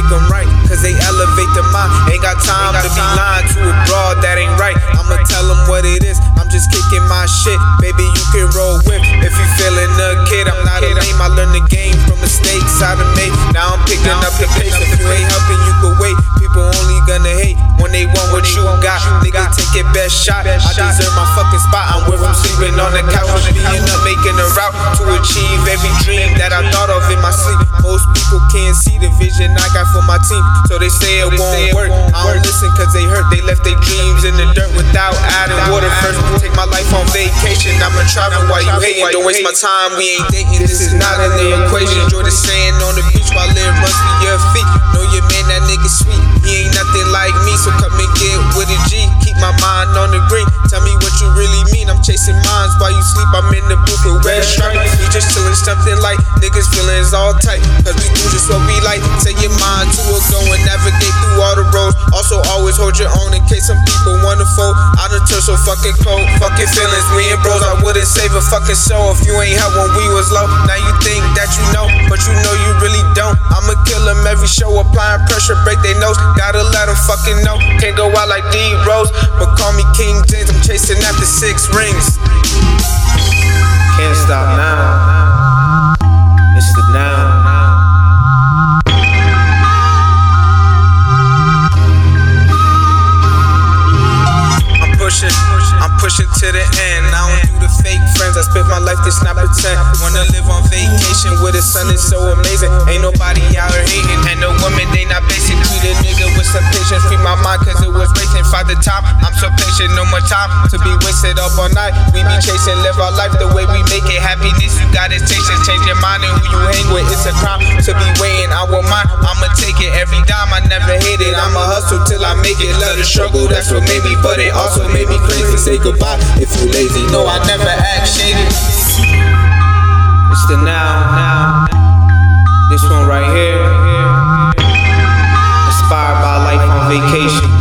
make them right, cause they elevate the mind. Ain't got time to be lying to a broad that ain't right. I'ma tell them what it is, I'm just kicking my shit. Baby, you can roll with if you feeling a kid. I'm not a lame, I learned the game from mistakes I done made. Now I'm picking up the pace. If you ain't helping, you can wait. People only gonna hate when they want what you got. Nigga, take your best shot. I deserve my fucking spot. I'm with them sleeping on the couch, being up making a route to achieve every dream that I thought of in my sleep. Most people can't see the vision I got for my team, so they say it won't work. I don't listen cause they hurt. They left their dreams in the dirt without adding water first. Take my life on vacation, I'ma travel while you hating. Don't waste my time, we ain't dating. This is not in the equation. Enjoy the sand on the beach while it runs through your feet. Know your man, that nigga sweet. He ain't nothing like me, so come and get with a G. Keep my mind on the green. Tell me what you really mean. I'm chasing minds while you sleep. I'm in the booth with red stripe. We just chillin' something like niggas feelings all tight. Cause we do just what we like. Take your mind to a go and navigate through all the roads. Also always hold your own in case some people wanna fold. I done turned so fucking cold. Fucking feelings, we ain't bros. I wouldn't save a fucking show if you ain't help when we was low. Now you think that you know, but you know you really don't. I'ma kill them every show, applying pressure, break their nose. Gotta let them fucking know. Can't go out like D-Rose, but call me King James. I'm chasing after 6 rings. Can't stop now. It's the now. I'm pushing to the end. I don't do the fake friends. I spent my life just not pretend. Wanna live on vacation where the sun is so amazing. Ain't nobody out here hating, and the woman they not basic. Treat a nigga with some patience. Free my mind cause it was racing. Father time, I'm so patient. No more time to be wasted up all night. We be chasing, live our life the way we make it. Happiness, you got it. Taste it. Change your mind and who you hang with. It's a crime to be waiting. I want mine. I'ma take it every dime. I never hate it. I'ma hustle till I make it. Love the struggle, that's what made me. But it also made me crazy. Say goodbye if you lazy. No, I never act shady. It's the now. This one right here. Inspired by life on vacation.